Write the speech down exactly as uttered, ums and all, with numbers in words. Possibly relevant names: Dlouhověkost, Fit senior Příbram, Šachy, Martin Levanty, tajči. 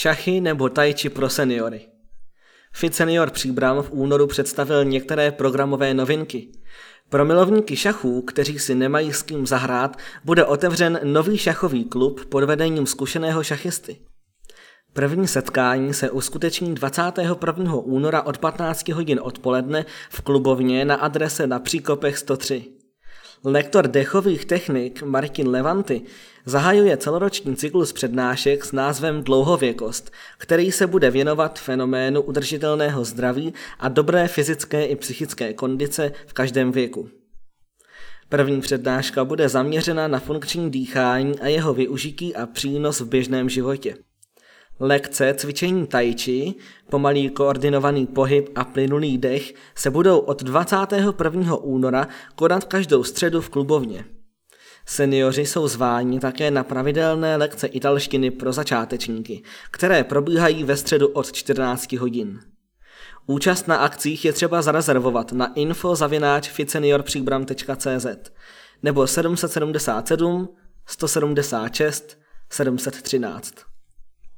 Šachy nebo tajči pro seniory. Fit senior Příbram v únoru představil některé programové novinky. Pro milovníky šachů, kteří si nemají s kým zahrát, bude otevřen nový šachový klub pod vedením zkušeného šachisty. První setkání se uskuteční dvacátého prvního února od patnácti hodin odpoledne v klubovně na adrese Na Příkopech sto tři. Lektor dechových technik Martin Levanty zahajuje celoroční cyklus přednášek s názvem Dlouhověkost, který se bude věnovat fenoménu udržitelného zdraví a dobré fyzické i psychické kondice v každém věku. První přednáška bude zaměřena na funkční dýchání a jeho využití a přínos v běžném životě. Lekce cvičení tajči, pomalý koordinovaný pohyb a plynulý dech se budou od dvacátého prvního února konat každou středu v klubovně. Senioři jsou zváni také na pravidelné lekce italštiny pro začátečníky, které probíhají ve středu od čtrnácti hodin. Účast na akcích je třeba zarezervovat na info zavináč fit senior příbram tečka cé zet nebo sedm sedm sedm, jedna sedm šest, sedm jedna tři.